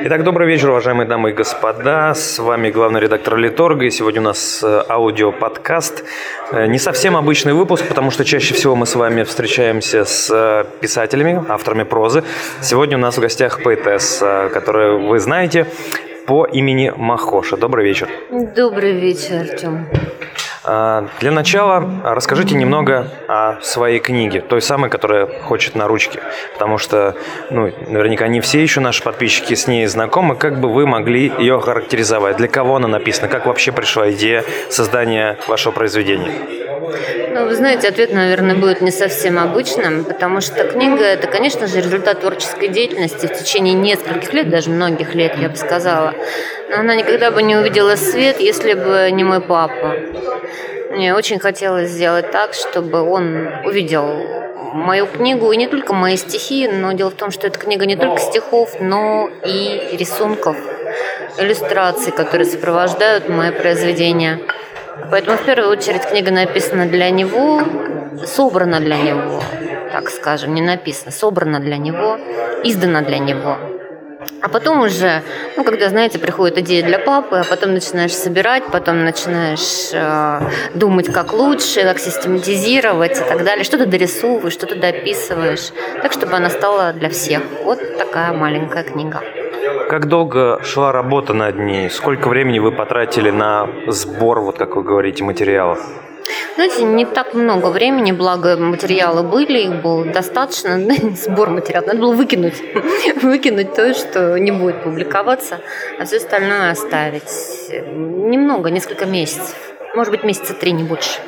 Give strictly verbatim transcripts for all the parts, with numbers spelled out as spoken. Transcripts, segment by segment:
Итак, добрый вечер, уважаемые дамы и господа. С вами главный редактор Литорга, и сегодня у нас аудиоподкаст. Не совсем обычный выпуск, потому что чаще всего мы с вами встречаемся с писателями, авторами прозы. Сегодня у нас в гостях поэтесса, которую вы знаете по имени Махоша. Добрый вечер. Добрый вечер, Артем. Для начала расскажите немного о своей книге, той самой, которая хочет на ручки, потому что, ну, наверняка не все еще наши подписчики с ней знакомы. Как бы вы могли ее охарактеризовать? Для кого она написана? Как вообще пришла идея создания вашего произведения? Ну, вы знаете, ответ, наверное, будет не совсем обычным, потому что книга – это, конечно же, результат творческой деятельности в течение нескольких лет, даже многих лет, я бы сказала. Но она никогда бы не увидела свет, если бы не мой папа. Мне очень хотелось сделать так, чтобы он увидел мою книгу, и не только мои стихи, но дело в том, что эта книга не только стихов, но и рисунков, иллюстраций, которые сопровождают мои произведения. Поэтому, в первую очередь, книга написана для него, собрана для него, так скажем, не написана, собрана для него, издана для него. А потом уже, ну, когда, знаете, приходит идея для папы, а потом начинаешь собирать, потом начинаешь э, думать, как лучше, как систематизировать и так далее. Что-то дорисовываешь, что-то дописываешь, так, чтобы она стала для всех. Вот такая маленькая книга. Как долго шла работа над ней? Сколько времени вы потратили на сбор, вот как вы говорите, материалов? Знаете, не так много времени, благо материалы были, их было достаточно, сбор материалов, надо было выкинуть, выкинуть то, что не будет публиковаться, а все остальное оставить. Немного, несколько месяцев, может быть, месяца три, не больше.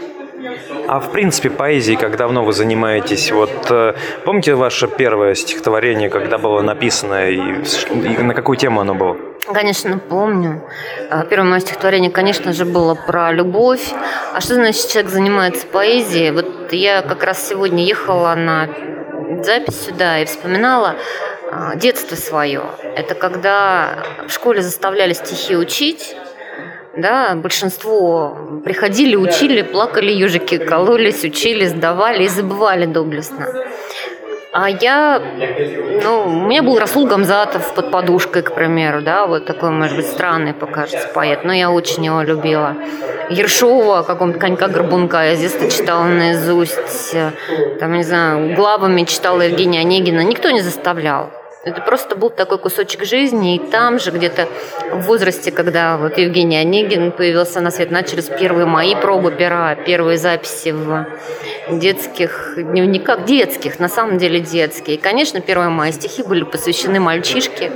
А в принципе поэзией, как давно вы занимаетесь? Вот помните ваше первое стихотворение, когда было написано, и, и на какую тему оно было? Конечно, помню. Первое мое стихотворение, конечно же, было про любовь. А что значит, человек занимается поэзией? Вот я как раз сегодня ехала на запись сюда и вспоминала детство свое. Это когда в школе заставляли стихи учить. Да, большинство приходили, учили, плакали ежики, кололись, учили, сдавали и забывали доблестно. А я, ну, у меня был Расул Гамзатов под подушкой, к примеру, да, вот такой, может быть, странный покажется поэт, но я очень его любила. Ершова, какого-то конька-горбунка, я с детства читала наизусть, там, не знаю, главами читала Евгения Онегина, никто не заставлял. Это просто был такой кусочек жизни, и там же где-то в возрасте, когда вот Евгений Онегин появился на свет, начались первые мои пробы пера, первые записи в детских дневниках, детских, на самом деле детские. И, конечно, первые мои стихи были посвящены мальчишке,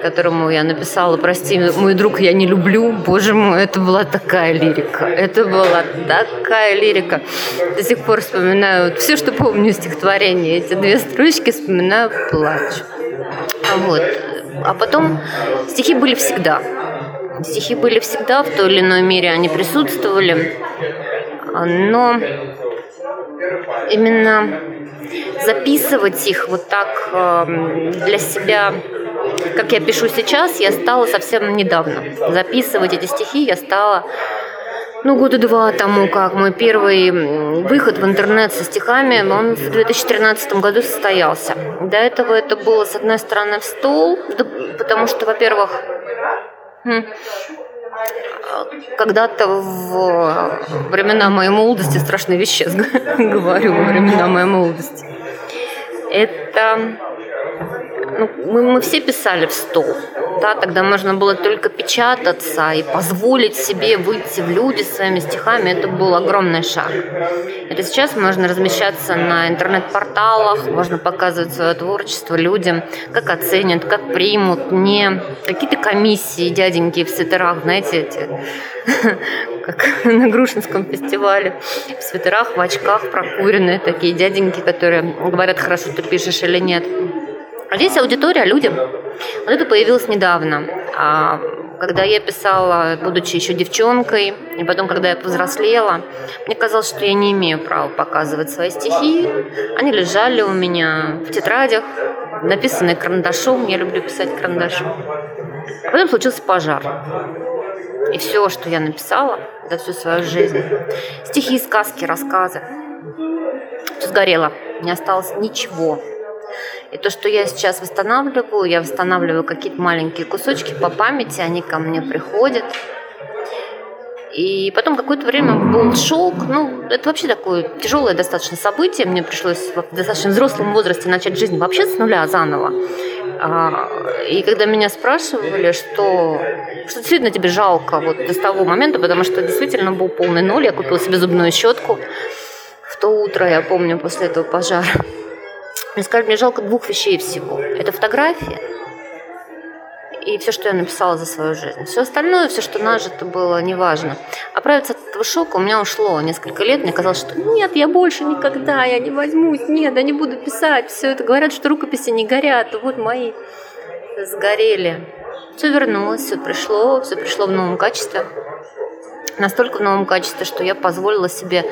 которому я написала: «Прости, мой друг, я не люблю». Боже мой, это была такая лирика. Это была такая лирика. До сих пор вспоминаю все, что помню стихотворение. Эти две строчки вспоминаю, плачу. Вот. А потом стихи были всегда. Стихи были всегда, в той или иной мере они присутствовали. Но именно записывать их вот так для себя, как я пишу сейчас, я стала совсем недавно. Записывать эти стихи я стала, ну, года два тому, как мой первый выход в интернет со стихами, он в две тысячи тринадцатом году состоялся. До этого это было, с одной стороны, в стол, потому что, во-первых, когда-то в времена моей молодости, страшные вещи говорю, во времена моей молодости, это... Ну, мы, мы все писали в стол, да, тогда можно было только печататься и позволить себе выйти в люди своими стихами, это был огромный шаг. Это сейчас можно размещаться на интернет-порталах, можно показывать свое творчество людям, как оценят, как примут, не какие-то комиссии, дяденьки в свитерах, знаете, эти, как на Грушинском фестивале, в свитерах, в очках, прокуренные такие дяденьки, которые говорят, хорошо ты пишешь или нет. А здесь аудитория, люди. Вот это появилось недавно. А когда я писала, будучи еще девчонкой, и потом, когда я повзрослела, мне казалось, что я не имею права показывать свои стихи. Они лежали у меня в тетрадях, написанные карандашом. Я люблю писать карандашом. А потом случился пожар. И все, что я написала за всю свою жизнь, стихи, сказки, рассказы, все сгорело. Не осталось ничего. И то, что я сейчас восстанавливаю, я восстанавливаю какие-то маленькие кусочки по памяти, они ко мне приходят. И потом какое-то время был шок. Ну, это вообще такое тяжелое достаточно событие. Мне пришлось в достаточно взрослом возрасте начать жизнь вообще с нуля, заново. И когда меня спрашивали, что, что действительно тебе жалко вот до того момента, потому что действительно был полный ноль. Я купила себе зубную щетку в то утро, я помню, после этого пожара. Мне сказали, мне жалко двух вещей всего. Это фотографии и все, что я написала за свою жизнь. Все остальное, все, что нажито было, неважно. Оправиться от этого шока у меня ушло несколько лет. Мне казалось, что нет, я больше никогда, я не возьмусь, нет, я не буду писать. Все это говорят, что рукописи не горят, вот мои сгорели. Все вернулось, все пришло, все пришло в новом качестве. Настолько в новом качестве, что я позволила себе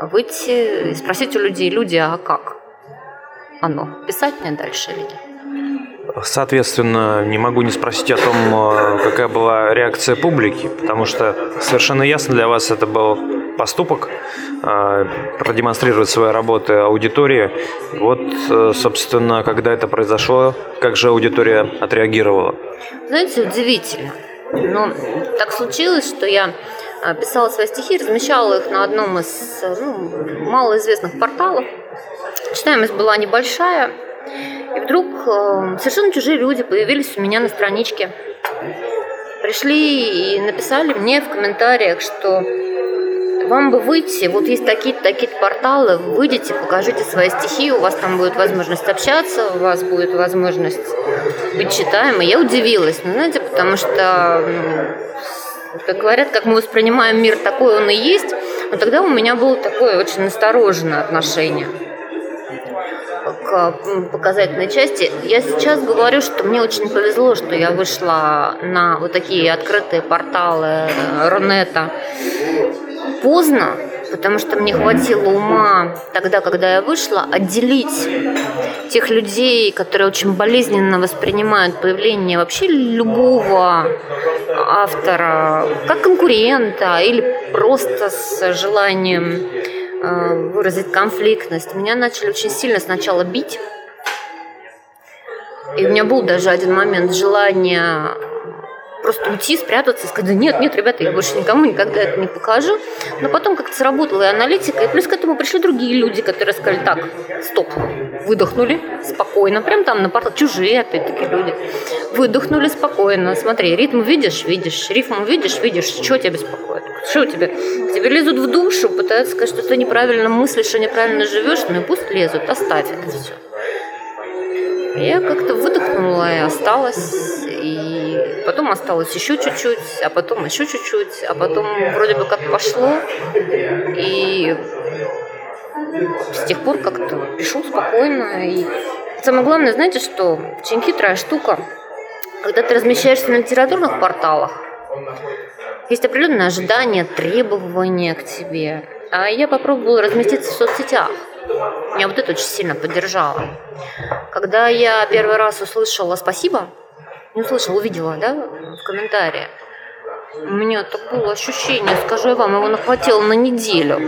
выйти и спросить у людей, люди, а как оно? Писать мне дальше или нет? Соответственно, не могу не спросить о том, какая была реакция публики, потому что совершенно ясно для вас это был поступок, продемонстрировать свои работы аудитории. Вот, собственно, когда это произошло, как же аудитория отреагировала? Знаете, удивительно. Но так случилось, что я писала свои стихи, размещала их на одном из ну, малоизвестных порталов. Читаемость была небольшая. И вдруг э, совершенно чужие люди появились у меня на страничке. Пришли и написали мне в комментариях, что вам бы выйти, вот есть такие-то, такие-то порталы, выйдите, покажите свои стихи, у вас там будет возможность общаться, у вас будет возможность быть читаемой. Я удивилась, ну, знаете, потому что, ну, как говорят, как мы воспринимаем мир, такой он и есть. Но тогда у меня было такое очень настороженное отношение к показательной части. Я сейчас говорю, что мне очень повезло, что я вышла на вот такие открытые порталы Рунета поздно, потому что мне хватило ума тогда, когда я вышла, отделить тех людей, которые очень болезненно воспринимают появление вообще любого автора как конкурента или просто с желанием выразить конфликтность. Меня начали очень сильно сначала бить. И у меня был даже один момент желания просто уйти, спрятаться и сказать, нет, нет, ребята, я больше никому никогда это не покажу. Но потом как-то сработала и аналитика, и плюс к этому пришли другие люди, которые сказали, так, стоп, выдохнули спокойно, прям там на портал, чужие опять-таки люди, выдохнули спокойно, смотри, ритм видишь, видишь, рифм видишь, видишь, что тебя беспокоит, что у тебя, к тебе лезут в душу, пытаются сказать, что ты неправильно мыслишь и неправильно живешь, ну и пусть лезут, оставь это все. Я как-то выдохнула и осталась, и потом осталось еще чуть-чуть, а потом еще чуть-чуть, а потом вроде бы как пошло, и с тех пор как-то пишу спокойно. И самое главное, знаете, что очень хитрая штука, когда ты размещаешься на литературных порталах, есть определенные ожидания, требования к тебе, а я попробовала разместиться в соцсетях. Меня вот это очень сильно поддержало. Когда я первый раз услышала «спасибо», не услышала, увидела, да, в комментарии, у меня такое ощущение, скажу я вам, его нахватило на неделю.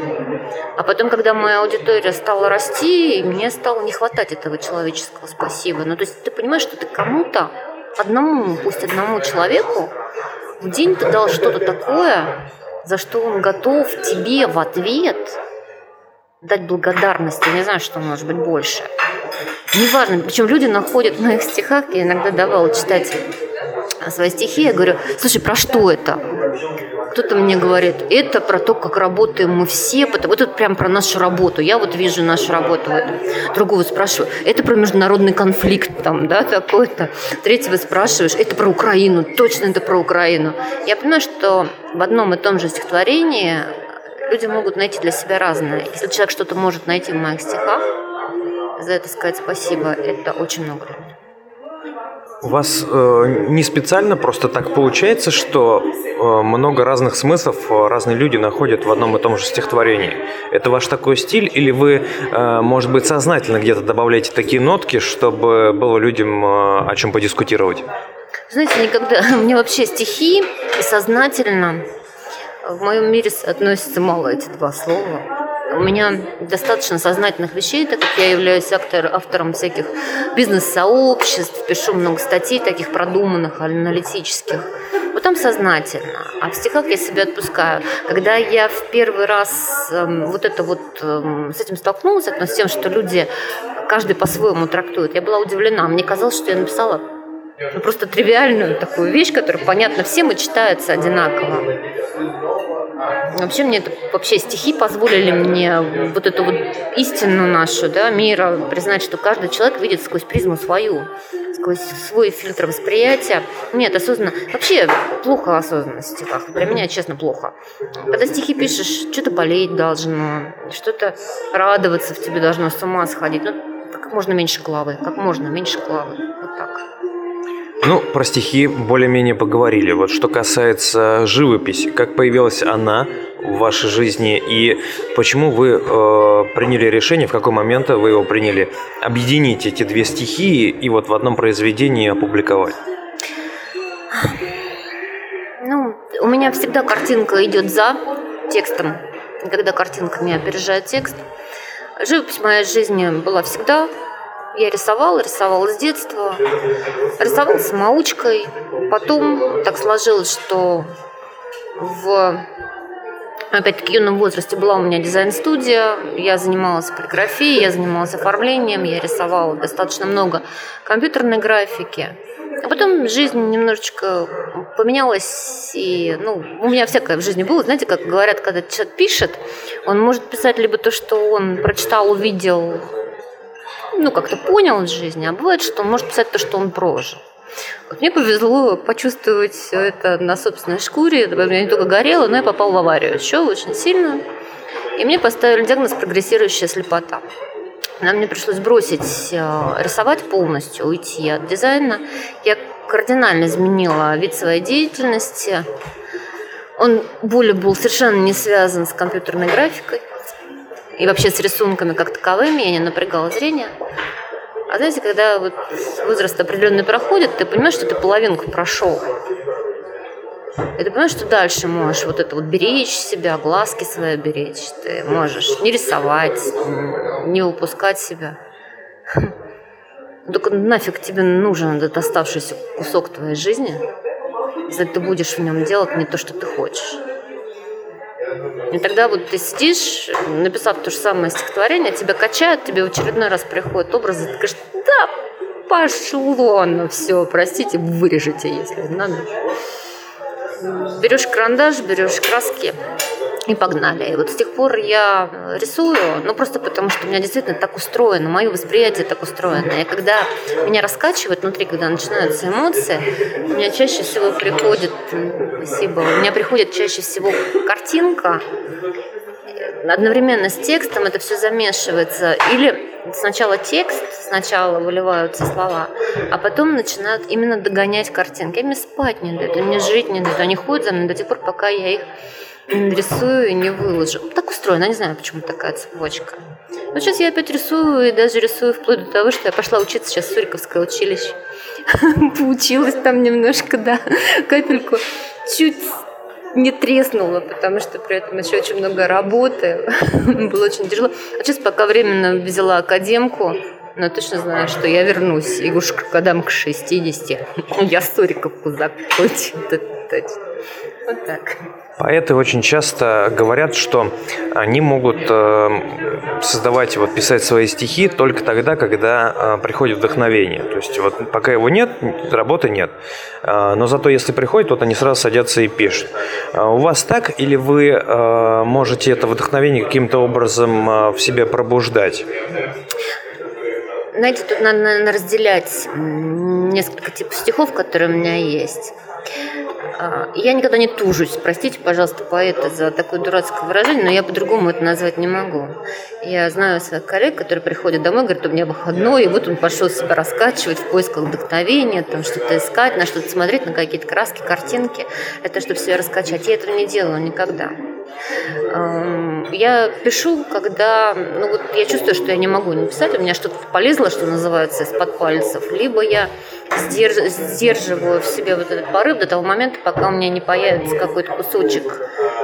А потом, когда моя аудитория стала расти, мне стало не хватать этого человеческого «спасибо». Ну, то есть ты понимаешь, что ты кому-то, одному, пусть одному человеку, в день ты дал что-то такое, за что он готов тебе в ответ дать благодарность. Я не знаю, что может быть больше. Неважно. Причем люди находят в моих стихах, я иногда давала читать свои стихи, я говорю, слушай, про что это? Кто-то мне говорит, это про то, как работаем мы все, вот это прям про нашу работу, я вот вижу нашу работу. Другого спрашиваю, это про международный конфликт там, да, такой-то. Третьего спрашиваешь, это про Украину, точно это про Украину. Я понимаю, что в одном и том же стихотворении люди могут найти для себя разное. Если человек что-то может найти в моих стихах, за это сказать спасибо, это очень много людей. У вас э, не специально просто так получается, что э, много разных смыслов разные люди находят в одном и том же стихотворении? Это ваш такой стиль, или вы, э, может быть, сознательно где-то добавляете такие нотки, чтобы было людям э, о чем подискутировать? Знаете, никогда мне вообще стихи сознательно в моем мире относятся мало эти два слова. У меня достаточно сознательных вещей, так как я являюсь автор, автором всяких бизнес-сообществ, пишу много статей таких продуманных, аналитических. Вот там сознательно, а в стихах я себя отпускаю. Когда я в первый раз э, вот это вот э, с этим столкнулась, но с тем, что люди каждый по-своему трактует, я была удивлена. Мне казалось, что я написала ну, просто тривиальную такую вещь, которая понятна всем и читается одинаково. Вообще мне это, вообще стихи позволили мне вот эту вот истину нашу, да, мира, признать, что каждый человек видит сквозь призму свою, сквозь свой фильтр восприятия. Нет, осознанно. Вообще плохо осознанно в стихах. Для меня, честно, плохо. Когда стихи пишешь, что-то болеть должно, что-то радоваться в тебе должно, с ума сходить. Ну, как можно меньше головы, как можно меньше головы. Вот так. Ну, про стихи более-менее поговорили. Вот что касается живописи, как появилась она в вашей жизни и почему вы э, приняли решение, в какой момент вы его приняли, объединить эти две стихии и вот в одном произведении опубликовать? Ну, у меня всегда картинка идет за текстом, когда картинка меня опережает текст. Живопись в моей жизни была всегда. Я рисовала, рисовала с детства, рисовала самоучкой. Потом так сложилось, что в, опять-таки, юном возрасте была у меня дизайн-студия, я занималась полиграфией, я занималась оформлением, я рисовала достаточно много компьютерной графики. А потом жизнь немножечко поменялась, и, ну, у меня всякое в жизни было. Знаете, как говорят, когда человек пишет, он может писать либо то, что он прочитал, увидел, ну, как-то понял из жизни, а бывает, что он может писать то, что он прожил. Вот мне повезло почувствовать это на собственной шкуре. Я не только горела, но и попала в аварию еще очень сильно. И мне поставили диагноз прогрессирующая слепота. Нам мне пришлось бросить рисовать полностью, уйти от дизайна. Я кардинально изменила вид своей деятельности. Он более был совершенно не связан с компьютерной графикой. И вообще с рисунками как таковыми, я не напрягала зрение. А знаете, когда вот возраст определенный проходит, ты понимаешь, что ты половинку прошел. И ты понимаешь, что дальше можешь вот это вот беречь себя, глазки свои беречь. Ты можешь не рисовать, не упускать себя. Только нафиг тебе нужен этот оставшийся кусок твоей жизни, если ты будешь в нем делать не то, что ты хочешь. И тогда вот ты сидишь, написав то же самое стихотворение, тебя качают, тебе в очередной раз приходят образы, ты говоришь, да, пошло, ну все, простите, вырежете, если надо. Берешь карандаш, берешь краски и погнали. И вот с тех пор я рисую, ну просто потому, что у меня действительно так устроено, мое восприятие так устроено. И когда меня раскачивает внутри, когда начинаются эмоции, у меня чаще всего приходит, спасибо, у меня приходит чаще всего картинка, одновременно с текстом это все замешивается. Или сначала текст, сначала выливаются слова, а потом начинают именно догонять картинки. Они мне спать не дают, они мне жить не дают, они ходят за мной до тех пор, пока я их рисую и не выложу. Так устроено, я не знаю, почему такая цепочка. Но сейчас я опять рисую, и даже рисую вплоть до того, что я пошла учиться сейчас в Суриковское училище. Поучилась там немножко, да, капельку. Чуть не треснула, потому что при этом еще очень много работы, было очень тяжело. А сейчас пока временно взяла академку, но точно знаю, что я вернусь, и уж к годам к шестидесяти я Суриковку закончу. Вот так. Поэты очень часто говорят, что они могут создавать, вот, писать свои стихи только тогда, когда приходит вдохновение. То есть вот пока его нет, работы нет. Но зато если приходит, вот они сразу садятся и пишут. У вас так или вы можете это вдохновение каким-то образом в себе пробуждать? Знаете, тут надо, наверное, разделять несколько типов стихов, которые у меня есть. Я никогда не тужусь, простите, пожалуйста, поэта за такое дурацкое выражение, но я по-другому это назвать не могу. Я знаю своих коллег, которые приходят домой, говорят, у меня выходной, и вот он пошел себя раскачивать в поисках вдохновения, там что-то искать, на что-то смотреть, на какие-то краски, картинки, это чтобы себя раскачать. Я этого не делала никогда. я пишу, когда, ну, вот я чувствую, что я не могу не писать, у меня что-то полезло, что называется, из-под пальцев, либо я сдерж- сдерживаю в себе вот этот порыв до того момента, пока у меня не появится какой-то кусочек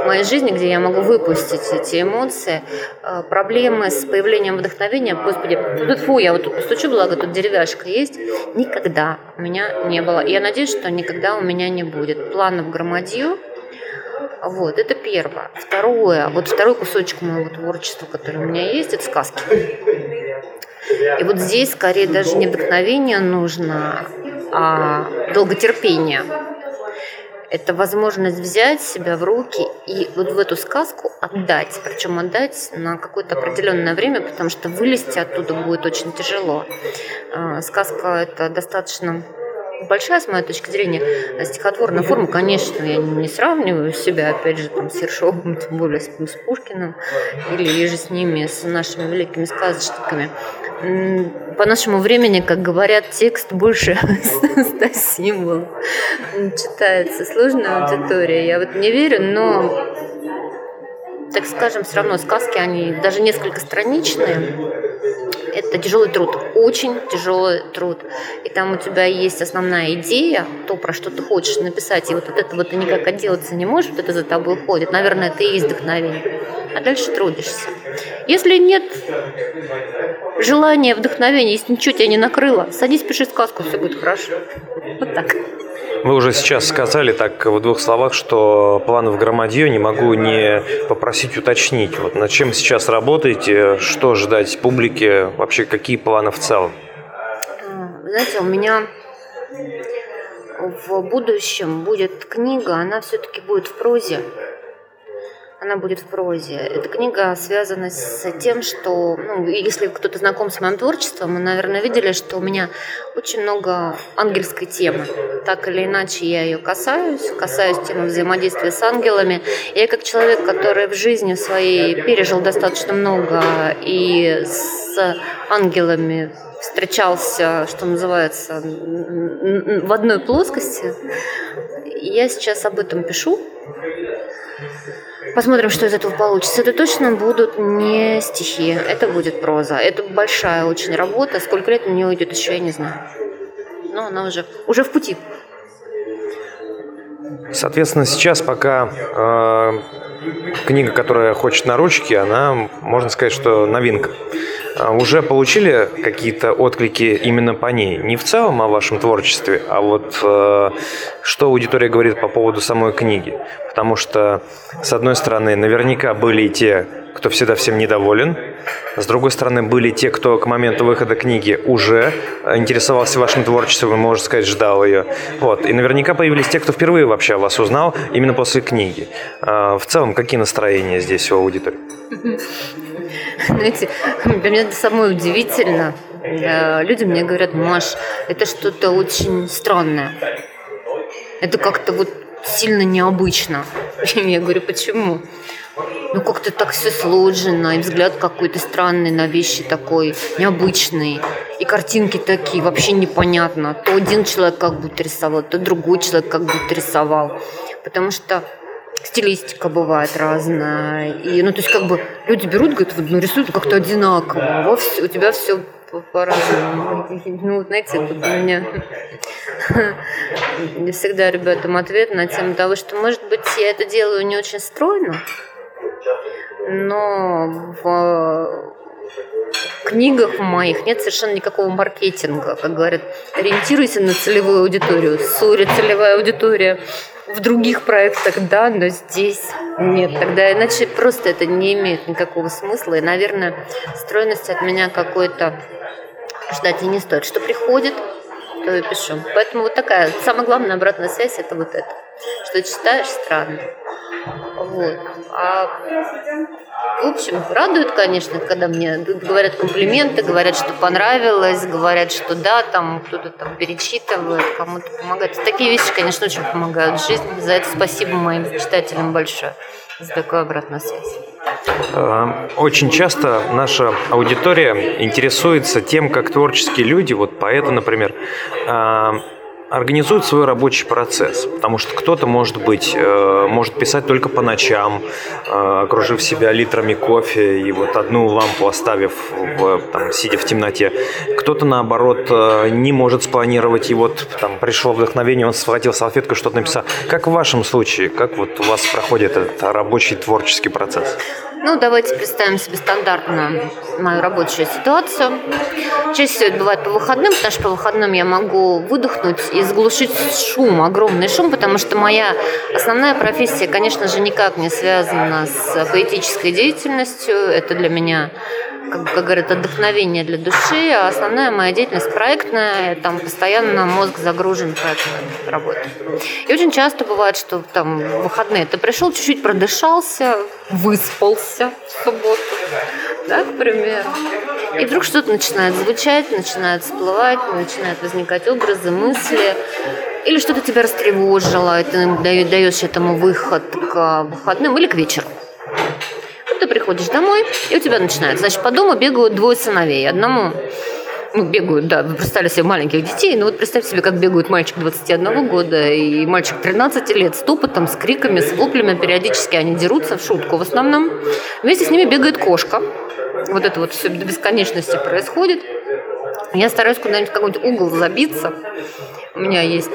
моей жизни, где я могу выпустить эти эмоции. Проблемы с появлением вдохновения, господи, фу, я вот тут постучу, благо тут деревяшка есть, никогда у меня не было. И я надеюсь, что никогда у меня не будет. Планов громадью. Вот, это первое. Второе, вот второй кусочек моего творчества, который у меня есть, это сказки. И вот здесь скорее даже не вдохновение нужно, а долготерпение. Это возможность взять себя в руки и вот в эту сказку отдать. Причем отдать на какое-то определенное время, потому что вылезти оттуда будет очень тяжело. Сказка – это достаточно большая, с моей точки зрения, стихотворная форма. Конечно, я не сравниваю себя, опять же, там, с Ершовым, тем более с, с Пушкиным, или, или же с ними, с нашими великими сказочниками. По нашему времени, как говорят, текст больше ста символов читается. Сложная аудитория, я вот не верю, но, так скажем, все равно сказки, они даже несколько страничные. Это тяжелый труд, очень тяжелый труд. И там у тебя есть основная идея, то, про что ты хочешь написать. И вот от этого ты никак отделаться не можешь, вот это за тобой уходит. Наверное, это и есть вдохновение. А дальше трудишься. Если нет желания, вдохновения, если ничего тебя не накрыло, садись, пиши сказку, все будет хорошо. Вот так. Вы уже сейчас сказали так в двух словах, что планов громадье, не могу не попросить уточнить. Вот над чем сейчас работаете, что ждать публике, вообще какие планы в целом? Знаете, у меня в будущем будет книга, она все-таки будет в прозе. Она будет в прозе. Эта книга связана с тем, что, ну, если кто-то знаком с моим творчеством, вы, наверное, видели, что у меня очень много ангельской темы. Так или иначе я ее касаюсь, касаюсь темы взаимодействия с ангелами. Я как человек, который в жизни своей пережил достаточно много и с ангелами встречался, что называется, в одной плоскости, я сейчас об этом пишу. Посмотрим, что из этого получится. Это точно будут не стихи, это будет проза. Это большая очень работа. Сколько лет на нее уйдет, еще я не знаю. Но она уже, уже в пути. Соответственно, сейчас пока э, книга, которая хочет на ручке, она, можно сказать, что новинка. Уже получили какие-то отклики именно по ней? Не в целом о вашем творчестве, а вот э, что аудитория говорит по поводу самой книги. Потому что, с одной стороны, наверняка были и те, кто всегда всем недоволен. С другой стороны, были те, кто к моменту выхода книги уже интересовался вашим творчеством и, можно сказать, ждал ее. Вот. И наверняка появились те, кто впервые вообще о вас узнал именно после книги. В целом, какие настроения здесь у аудитории? Знаете, для меня это самое удивительно. Люди мне говорят: Маш, это что-то очень странное. Это как-то вот сильно необычно. Я говорю: почему? Ну, как-то так все сложено, и взгляд какой-то странный на вещи такой, необычный. И картинки такие, вообще непонятно. То один человек как будто рисовал, то другой человек как будто рисовал. Потому что стилистика бывает разная. И, ну, то есть, как бы, люди берут, говорят, вот, ну, рисуют как-то одинаково. Вовсе, у тебя все по-разному. Ну, знаете, тут у меня всегда ребятам ответ на тему того, что, может быть, я это делаю не очень стройно, но в книгах моих нет совершенно никакого маркетинга. Как говорят, ориентируйся на целевую аудиторию. Сори, целевая аудитория в других проектах, да, но здесь нет. Тогда иначе просто это не имеет никакого смысла. И, наверное, стройности от меня какой-то ждать и не стоит. Что приходит, то и пишу. Поэтому вот такая, самая главная обратная связь – это вот это. Что читаешь – странно. Вот. А в общем, радует, конечно, когда мне говорят комплименты, говорят, что понравилось, говорят, что да, там кто-то там перечитывает, кому-то помогает. Такие вещи, конечно, очень помогают в жизни. За это спасибо моим читателям большое, за такую обратную связь. Очень часто наша аудитория интересуется тем, как творческие люди, вот поэты, например, организует свой рабочий процесс, потому что кто-то, может быть, может писать только по ночам, окружив себя литрами кофе и вот одну лампу оставив, в, там, сидя в темноте. Кто-то, наоборот, не может спланировать, и вот там пришло вдохновение, он схватил салфетку, что-то написал. Как в вашем случае, как вот у вас проходит этот рабочий творческий процесс? Ну, давайте представим себе стандартную мою рабочую ситуацию. Чаще всего это бывает по выходным, потому что по выходным я могу выдохнуть и заглушить шум, огромный шум, потому что моя основная профессия, конечно же, никак не связана с поэтической деятельностью. Это для меня, как, как говорят, отдохновение для души, а основная моя деятельность проектная, там постоянно мозг загружен проектной работой. И очень часто бывает, что там в выходные ты пришел, чуть-чуть продышался, выспался в субботу, да, к примеру. И вдруг что-то начинает звучать, начинает всплывать, начинают возникать образы, мысли. Или что-то тебя растревожило, и ты даешь этому выход к выходным или к вечеру. Ты приходишь домой, и у тебя начинает. Значит, по дому бегают двое сыновей. Одному, ну, бегают, да, вы представили себе маленьких детей, но вот представьте себе, как бегают мальчик двадцати одного года и мальчик тринадцати лет с топотом, с криками, с воплями. Периодически они дерутся в шутку в основном. Вместе с ними бегает кошка. Вот это вот все до бесконечности происходит. Я стараюсь куда-нибудь в какой-нибудь угол забиться. У меня есть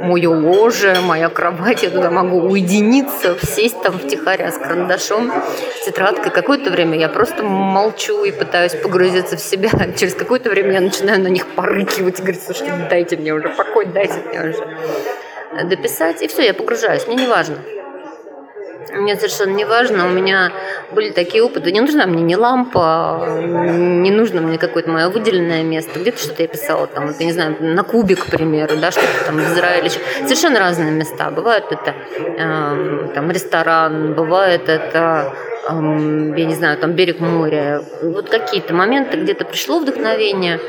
мое ложе, моя кровать, я туда могу уединиться, сесть там втихаря с карандашом, с тетрадкой. Какое-то время я просто молчу и пытаюсь погрузиться в себя. Через какое-то время я начинаю на них порыкивать и говорить: слушайте, дайте мне уже покой, дайте мне уже дописать. И все, я погружаюсь, мне не важно. Мне совершенно не важно, у меня были такие опыты. Не нужна мне ни лампа, не нужно мне какое-то мое выделенное место. Где-то что-то я писала, там, вот, я не знаю, на Кубе, к примеру, да, что-то там в Израиле. Совершенно разные места. Бывает это э, там, ресторан, бывает это, э, я не знаю, там берег моря. Вот какие-то моменты, где-то пришло вдохновение.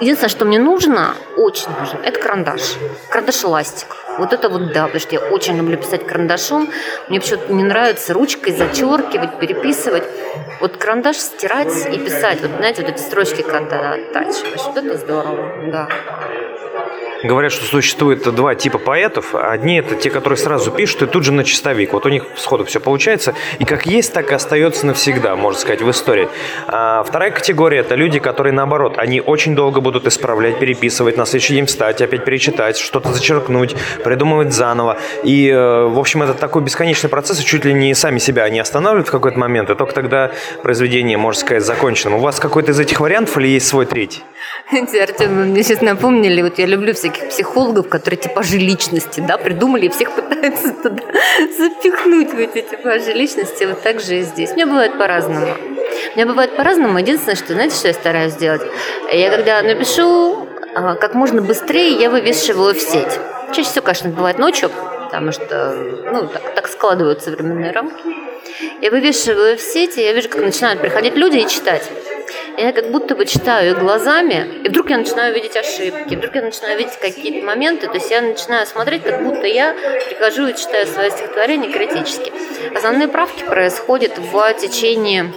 Единственное, что мне нужно, очень нужно, это карандаш. Карандаш-эластик. Вот это вот да, потому что я очень люблю писать карандашом. Мне почему-то не нравится ручкой зачеркивать, переписывать. Вот карандаш стирать и писать. Вот знаете, вот эти строчки, когда оттачиваешь. Вот это здорово, да. Говорят, что существует два типа поэтов. Одни – это те, которые сразу пишут и тут же на чистовик. Вот у них сходу все получается. И как есть, так и остается навсегда, можно сказать, в истории. А вторая категория – это люди, которые, наоборот, они очень долго будут исправлять, переписывать, на следующий день встать, опять перечитать, что-то зачеркнуть, придумывать заново. И, в общем, это такой бесконечный процесс, и чуть ли не сами себя они останавливают в какой-то момент, и только тогда произведение, можно сказать, закончено. У вас какой-то из этих вариантов или есть свой третий? Артем, мне сейчас напомнили, вот я люблю все таких психологов, которые типажи личности, да, придумали и всех пытаются туда запихнуть, в эти типажи личности. Вот так же и здесь. У меня бывает по-разному. У меня бывает по-разному. Единственное, что, знаете, что я стараюсь делать? Я когда напишу, как можно быстрее я вывешиваю в сеть. Чаще всего, конечно, бывает ночью, потому что, ну, так, так складывают современные рамки. Я вывешиваю в сеть, и я вижу, как начинают приходить люди и читать. Я как будто бы читаю глазами, и вдруг я начинаю видеть ошибки, вдруг я начинаю видеть какие-то моменты, то есть я начинаю смотреть, как будто я прихожу и читаю свои стихотворения критически. Основные правки происходят в течение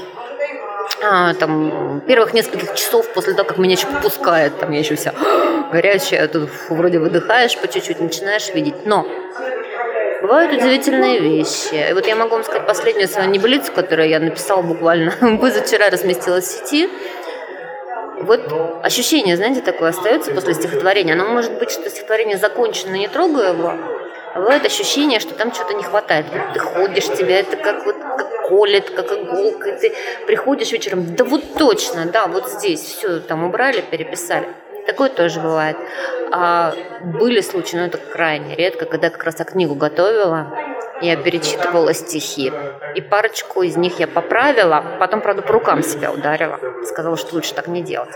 а, там, первых нескольких часов после того, как меня еще попускает, там я еще вся горячая, тут вроде выдыхаешь по чуть-чуть, начинаешь видеть, но... Бывают удивительные вещи. И вот я могу вам сказать последнюю свою небылицу, которую я написала буквально позавчера, разместила в сети. Вот ощущение, знаете, такое остается после стихотворения. Оно может быть, что стихотворение закончено, не трогая его. А бывает ощущение, что там чего-то не хватает. Вот ты ходишь, тебя это как вот как колет, как иголка. И ты приходишь вечером, да вот точно, да, вот здесь все там убрали, переписали. Такое тоже бывает. А были случаи, но это крайне редко, когда я как раз книгу готовила, я перечитывала стихи. И парочку из них я поправила, потом, правда, по рукам себя ударила. Сказала, что лучше так не делать.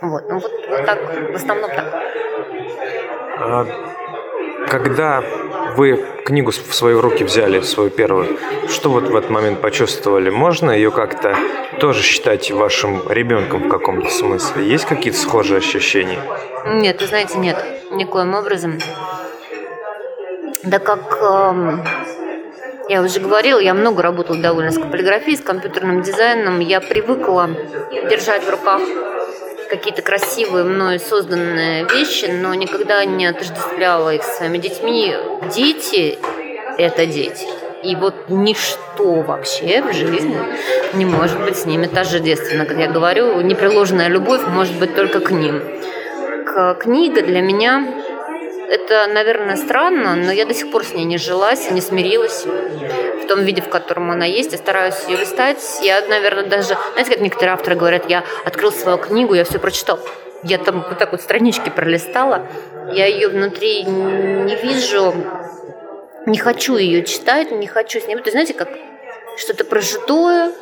Вот, ну вот, вот так, в основном так. Когда вы книгу в свои руки взяли, свою первую, что вот в этот момент почувствовали? Можно ее как-то тоже считать вашим ребенком в каком-то смысле? Есть какие-то схожие ощущения? Нет, вы знаете, нет, никоим образом. Да как эм, я уже говорила, я много работала довольно с каллиграфией, с компьютерным дизайном. Я привыкла держать в руках какие-то красивые мной созданные вещи, но никогда не отождествляла их с своими детьми. Дети – это дети. И вот ничто вообще в жизни не может быть с ними тождественно. Как я говорю, непреложная любовь может быть только к ним. Книга для меня – это, наверное, странно, но я до сих пор с ней не жилась, не смирилась в том виде, в котором она есть. Я стараюсь ее листать. Я, наверное, даже… Знаете, как некоторые авторы говорят, я открыл свою книгу, я все прочитал. Я там вот так вот странички пролистала. Я ее внутри не вижу… Не хочу ее читать, не хочу с ней. То есть, знаете, как что-то прожитое,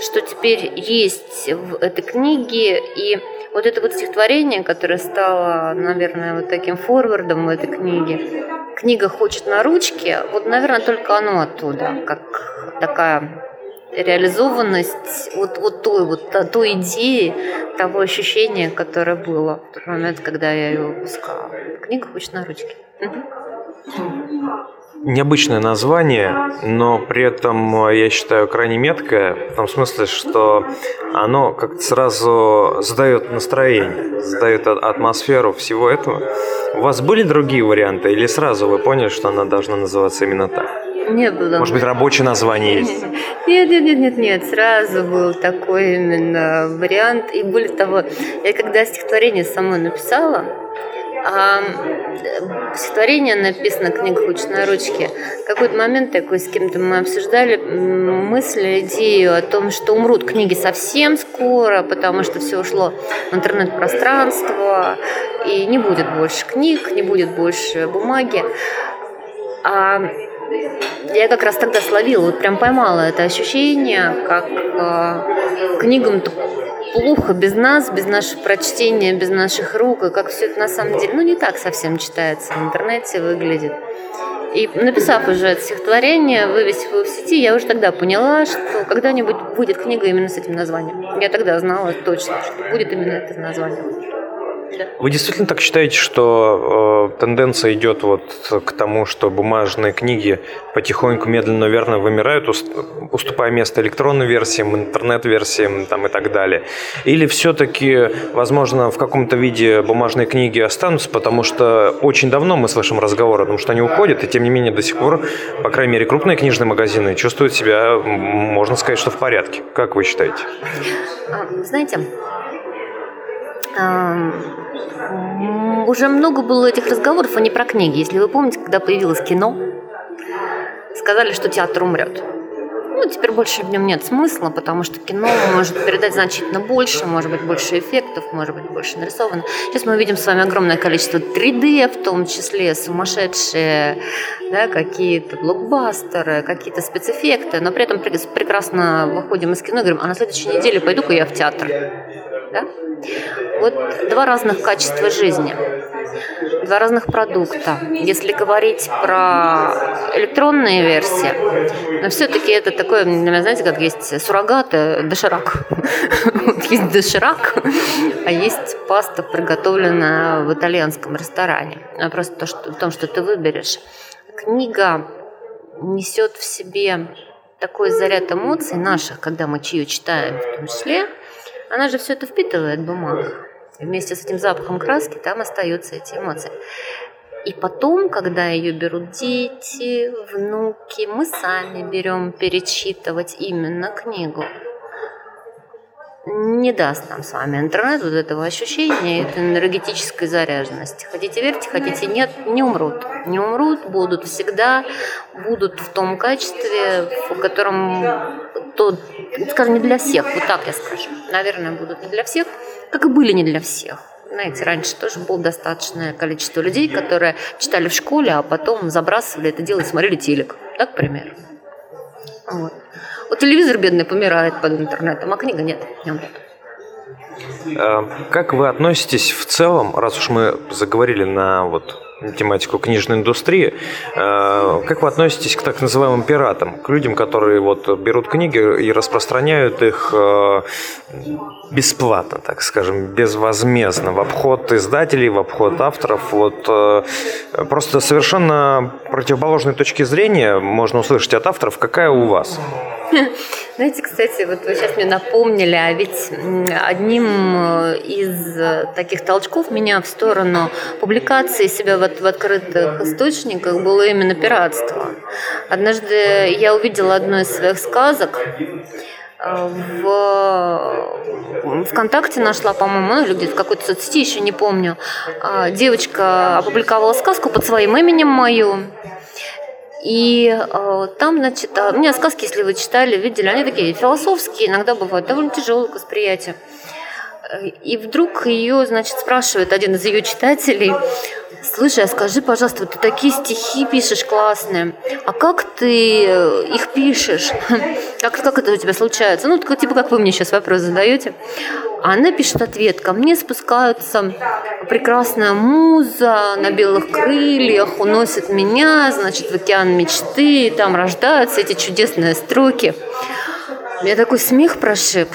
что теперь есть в этой книге. И вот это вот стихотворение, которое стало, наверное, вот таким форвардом в этой книге, книга «Хочет на ручке», вот, наверное, только оно оттуда, как такая реализованность вот, вот, той, вот той идеи, того ощущения, которое было в тот момент, когда я ее выпускала. Книга «Хочет на ручке». Необычное название, но при этом, я считаю, крайне меткое, в том смысле, что оно как-то сразу задает настроение, задает атмосферу всего этого. У вас были другие варианты, или сразу вы поняли, что она должна называться именно так? Не было. Может быть, рабочее название есть? Нет, нет, нет, нет, нет. Сразу был такой именно вариант. И более того, я когда стихотворение сама написала, а стихотворение написано, книга «Хочет на ручке». В какой-то момент такой с кем-то мы обсуждали мысль, идею о том, что умрут книги совсем скоро, потому что все ушло в интернет-пространство, и не будет больше книг, не будет больше бумаги. А я как раз тогда словила, вот прям поймала это ощущение, как э, книгам-то плохо без нас, без наших прочтений, без наших рук, и как все это на самом деле, ну, не так совсем читается, в интернете выглядит. И написав уже это стихотворение, вывесив его в сети, я уже тогда поняла, что когда-нибудь будет книга именно с этим названием. Я тогда знала точно, что будет именно это название. Да. Вы действительно так считаете, что э, тенденция идет вот к тому, что бумажные книги потихоньку, медленно, верно вымирают, уступая место электронным версиям, интернет-версиям там, и так далее? Или все-таки, возможно, в каком-то виде бумажные книги останутся, потому что очень давно мы слышим разговор о том, что они уходят, и тем не менее до сих пор, по крайней мере, крупные книжные магазины чувствуют себя, можно сказать, что в порядке. Как вы считаете? Знаете... Уже много было этих разговоров, а не про книги. Если вы помните, когда появилось кино, сказали, что театр умрет. Ну, теперь больше в нем нет смысла, потому что кино может передать значительно больше, может быть, больше эффектов, может быть, больше нарисовано. Сейчас мы видим с вами огромное количество три дэ, в том числе сумасшедшие, да, какие-то блокбастеры, какие-то спецэффекты, но при этом прекрасно выходим из кино и говорим, а на следующей неделе пойду-ка я в театр. Да? Вот два разных качества жизни, два разных продукта. Если говорить про электронные версии, но все-таки это такое, знаете, как есть суррогаты, доширак. Есть доширак, а есть паста, приготовленная в итальянском ресторане. Просто в том, что ты выберешь. Книга несет в себе такой заряд эмоций наших, когда мы чью читаем в том числе. Она же все это впитывает, бумага. Вместе с этим запахом краски там остаются эти эмоции. И потом, когда ее берут дети, внуки, мы сами берем перечитывать именно книгу. Не даст нам с вами интернет вот этого ощущения, этой энергетической заряженности. Хотите верьте, хотите нет, не умрут. Не умрут, будут всегда, будут в том качестве, в котором, то, скажем, не для всех, вот так я скажу. Наверное, будут не для всех, как и были не для всех. Знаете, раньше тоже было достаточное количество людей, которые читали в школе, а потом забрасывали это дело и смотрели телек, да, к примеру. Вот. Вот телевизор бедный помирает под интернетом, а книга нет, не умрет. Как вы относитесь в целом, раз уж мы заговорили на вот тематику книжной индустрии, как вы относитесь к так называемым пиратам, к людям, которые вот берут книги и распространяют их бесплатно, так скажем, безвозмездно, в обход издателей, в обход авторов? Вот просто совершенно противоположные точки зрения можно услышать от авторов. Какая у вас? Знаете, кстати, вот вы сейчас мне напомнили, а ведь одним из таких толчков меня в сторону публикации себя в, в открытых источниках было именно пиратство. Однажды я увидела одну из своих сказок, в ВКонтакте нашла, по-моему, или где-то в какой-то соцсети, еще не помню. Девочка опубликовала сказку под своим именем мою. И э, там, значит, у меня сказки, если вы читали, видели, они такие философские, иногда бывают довольно тяжелые к восприятию. И вдруг ее, значит, спрашивает один из ее читателей: слушай, а скажи, пожалуйста, вот ты такие стихи пишешь классные, а как ты их пишешь? Как, как это у тебя случается? Ну, типа, как вы мне сейчас вопрос задаете. Она пишет ответ: ко мне спускаются прекрасная муза на белых крыльях, уносит меня, значит, в океан мечты, там рождаются эти чудесные строки. У меня такой смех прошиб.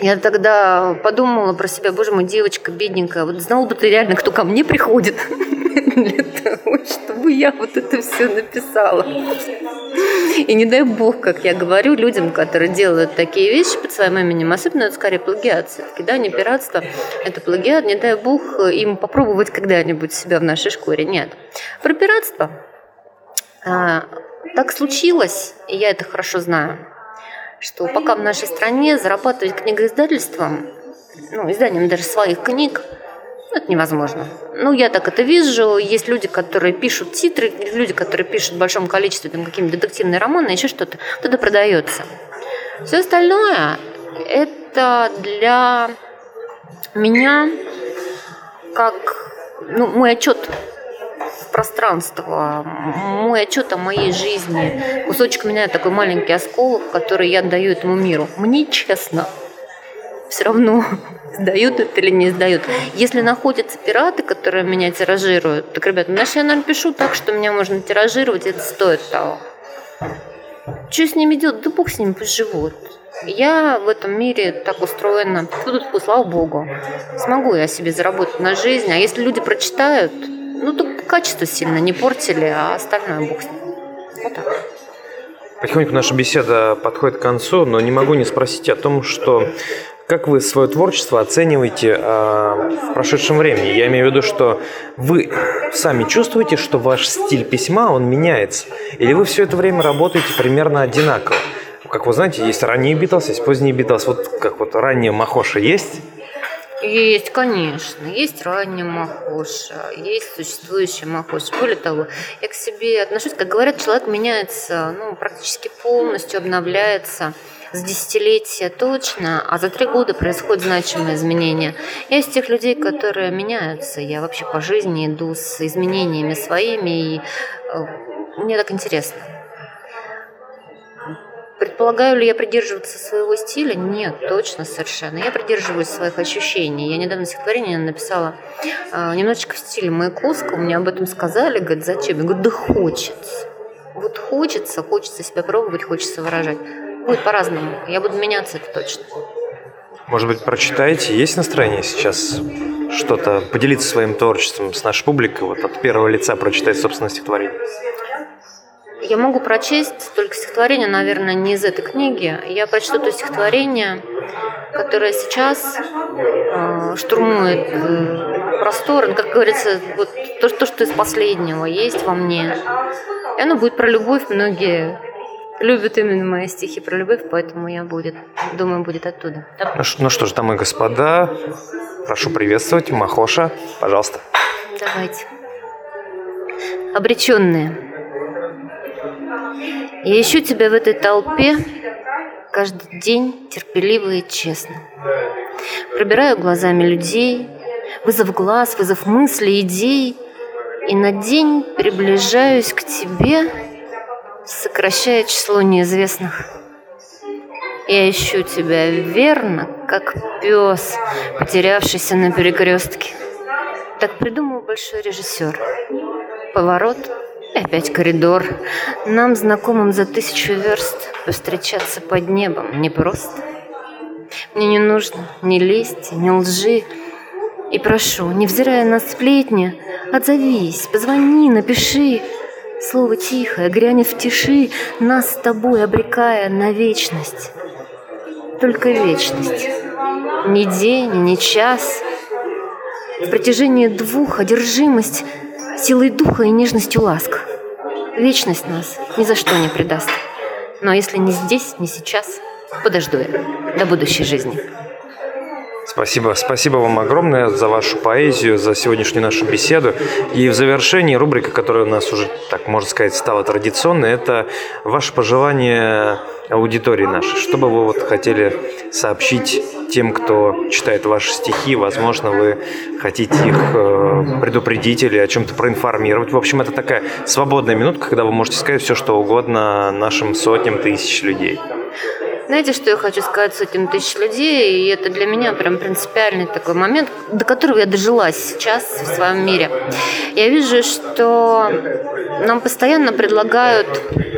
Я тогда подумала про себя: боже мой, девочка бедненькая, вот знала бы ты реально, кто ко мне приходит для того, чтобы я вот это все написала. И не дай бог, как я говорю людям, которые делают такие вещи под своим именем, особенно это скорее плагиат, все-таки, да, не пиратство, это плагиат, не дай бог им попробовать когда-нибудь себя в нашей шкуре. Нет. Про пиратство. А, так случилось, и я это хорошо знаю, что пока в нашей стране зарабатывать книгоиздательством, ну, изданием даже своих книг, это невозможно. Ну, я так это вижу. Есть люди, которые пишут титры, люди, которые пишут в большом количестве там какие-нибудь детективные романы, еще что-то, тогда продается. Все остальное – это для меня как, ну, мой отчет в пространство, мой отчет о моей жизни. Кусочек меня, такой маленький осколок, который я отдаю этому миру. Мне честно все равно, сдают это или не сдают. Если находятся пираты, которые меня тиражируют, так, ребята, значит, я, наверное, пишу так, что меня можно тиражировать, это стоит того. Что с ними делать? Да бог с ними, пусть живут. Я в этом мире так устроена. Тут, слава богу, смогу я себе заработать на жизнь. А если люди прочитают, ну, только качество сильно не портили, а остальное бог с ним. Вот так. Потихоньку наша беседа подходит к концу, но не могу не спросить о том, что... Как вы свое творчество оцениваете э, в прошедшем времени? Я имею в виду, что вы сами чувствуете, что ваш стиль письма, он меняется? Или вы все это время работаете примерно одинаково? Как вы знаете, есть ранние Битлз, есть поздние Битлз. Вот как вот ранняя Махоша есть? Есть, конечно. Есть ранняя Махоша, есть существующая Махоша. Более того, я к себе отношусь, как говорят, человек меняется, ну, практически полностью, обновляется. С десятилетия точно, а за три года происходят значимые изменения. Я из тех людей, которые меняются. Я вообще по жизни иду с изменениями своими, и мне так интересно. Предполагаю ли я придерживаться своего стиля? Нет, точно, совершенно. Я придерживаюсь своих ощущений. Я недавно стихотворение написала немножечко в стиле Маяковского. Мне об этом сказали, говорят, зачем? Я говорю, да хочется. Вот хочется, хочется себя пробовать, хочется выражать. Будет по-разному. Я буду меняться, это точно. Может быть, прочитаете? Есть настроение сейчас что-то поделиться своим творчеством с нашей публикой, вот от первого лица прочитать собственное стихотворение? Я могу прочесть только стихотворение, наверное, не из этой книги. Я прочту то стихотворение, которое сейчас э, штурмует э, просторы. Как говорится, вот то, то, что из последнего есть во мне. И оно будет про любовь. Многие любят именно мои стихи про любовь, поэтому я будет, думаю, будет оттуда. Ну, ну что ж, дамы и господа, прошу приветствовать, Махоша, пожалуйста. Давайте. Обреченные. Я ищу тебя в этой толпе каждый день терпеливо и честно. Пробираю глазами людей, вызов глаз, вызов мыслей, идей, и на день приближаюсь к тебе, сокращая число неизвестных. Я ищу тебя верно, как пес, потерявшийся на перекрестке. Так придумал большой режиссер. Поворот и опять коридор. Нам, знакомым за тысячу верст, повстречаться под небом непросто. Мне не нужно ни лести, ни лжи. И прошу, невзирая на сплетни, отзовись, позвони, напиши. Слово тихое грянет в тиши, нас с тобой обрекая на вечность. Только вечность. Ни день, ни час. В протяжении двух одержимость силой духа и нежностью ласк. Вечность нас ни за что не предаст. Но если не здесь, не сейчас, подожду я до будущей жизни. Спасибо. Спасибо вам огромное за вашу поэзию, за сегодняшнюю нашу беседу. И в завершении рубрика, которая у нас уже, так можно сказать, стала традиционной, это ваше пожелание аудитории нашей. Что бы вы вот хотели сообщить тем, кто читает ваши стихи? Возможно, вы хотите их предупредить или о чем-то проинформировать. В общем, это такая свободная минутка, когда вы можете сказать все, что угодно нашим сотням тысяч людей. Знаете, что я хочу сказать сотням тысяч людей? И это для меня прям принципиальный такой момент, до которого я дожилась сейчас в своем мире. Я вижу, что нам постоянно предлагают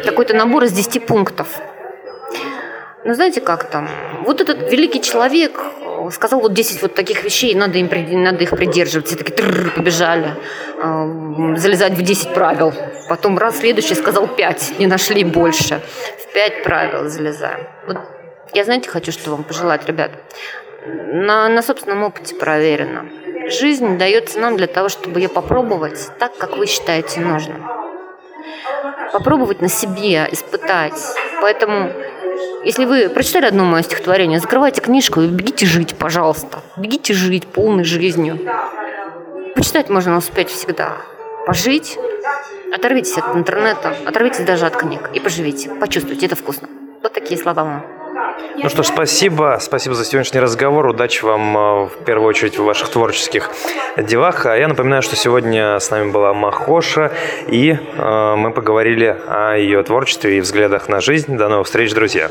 какой-то набор из десяти пунктов. Ну, знаете, как там? Вот этот великий человек сказал вот десять вот таких вещей, надо, им, надо их придерживаться. Все такие трррр, побежали э, залезать в десять правил. Потом раз, следующий сказал пять, не нашли больше. В пять правил залезаем. Вот я, знаете, хочу что вам пожелать, ребят. На, на собственном опыте проверено. Жизнь дается нам для того, чтобы ее попробовать так, как вы считаете нужным. Попробовать на себе, испытать. Поэтому... Если вы прочитали одно мое стихотворение, закрывайте книжку и бегите жить, пожалуйста. Бегите жить полной жизнью. Почитать можно успеть всегда. Пожить. Оторвитесь от интернета, оторвитесь даже от книг и поживите. Почувствуйте, это вкусно. Вот такие слова вам. Ну что ж, спасибо. Спасибо за сегодняшний разговор. Удачи вам, в первую очередь, в ваших творческих делах. А я напоминаю, что сегодня с нами была Махоша, и э, мы поговорили о ее творчестве и взглядах на жизнь. До новых встреч, друзья.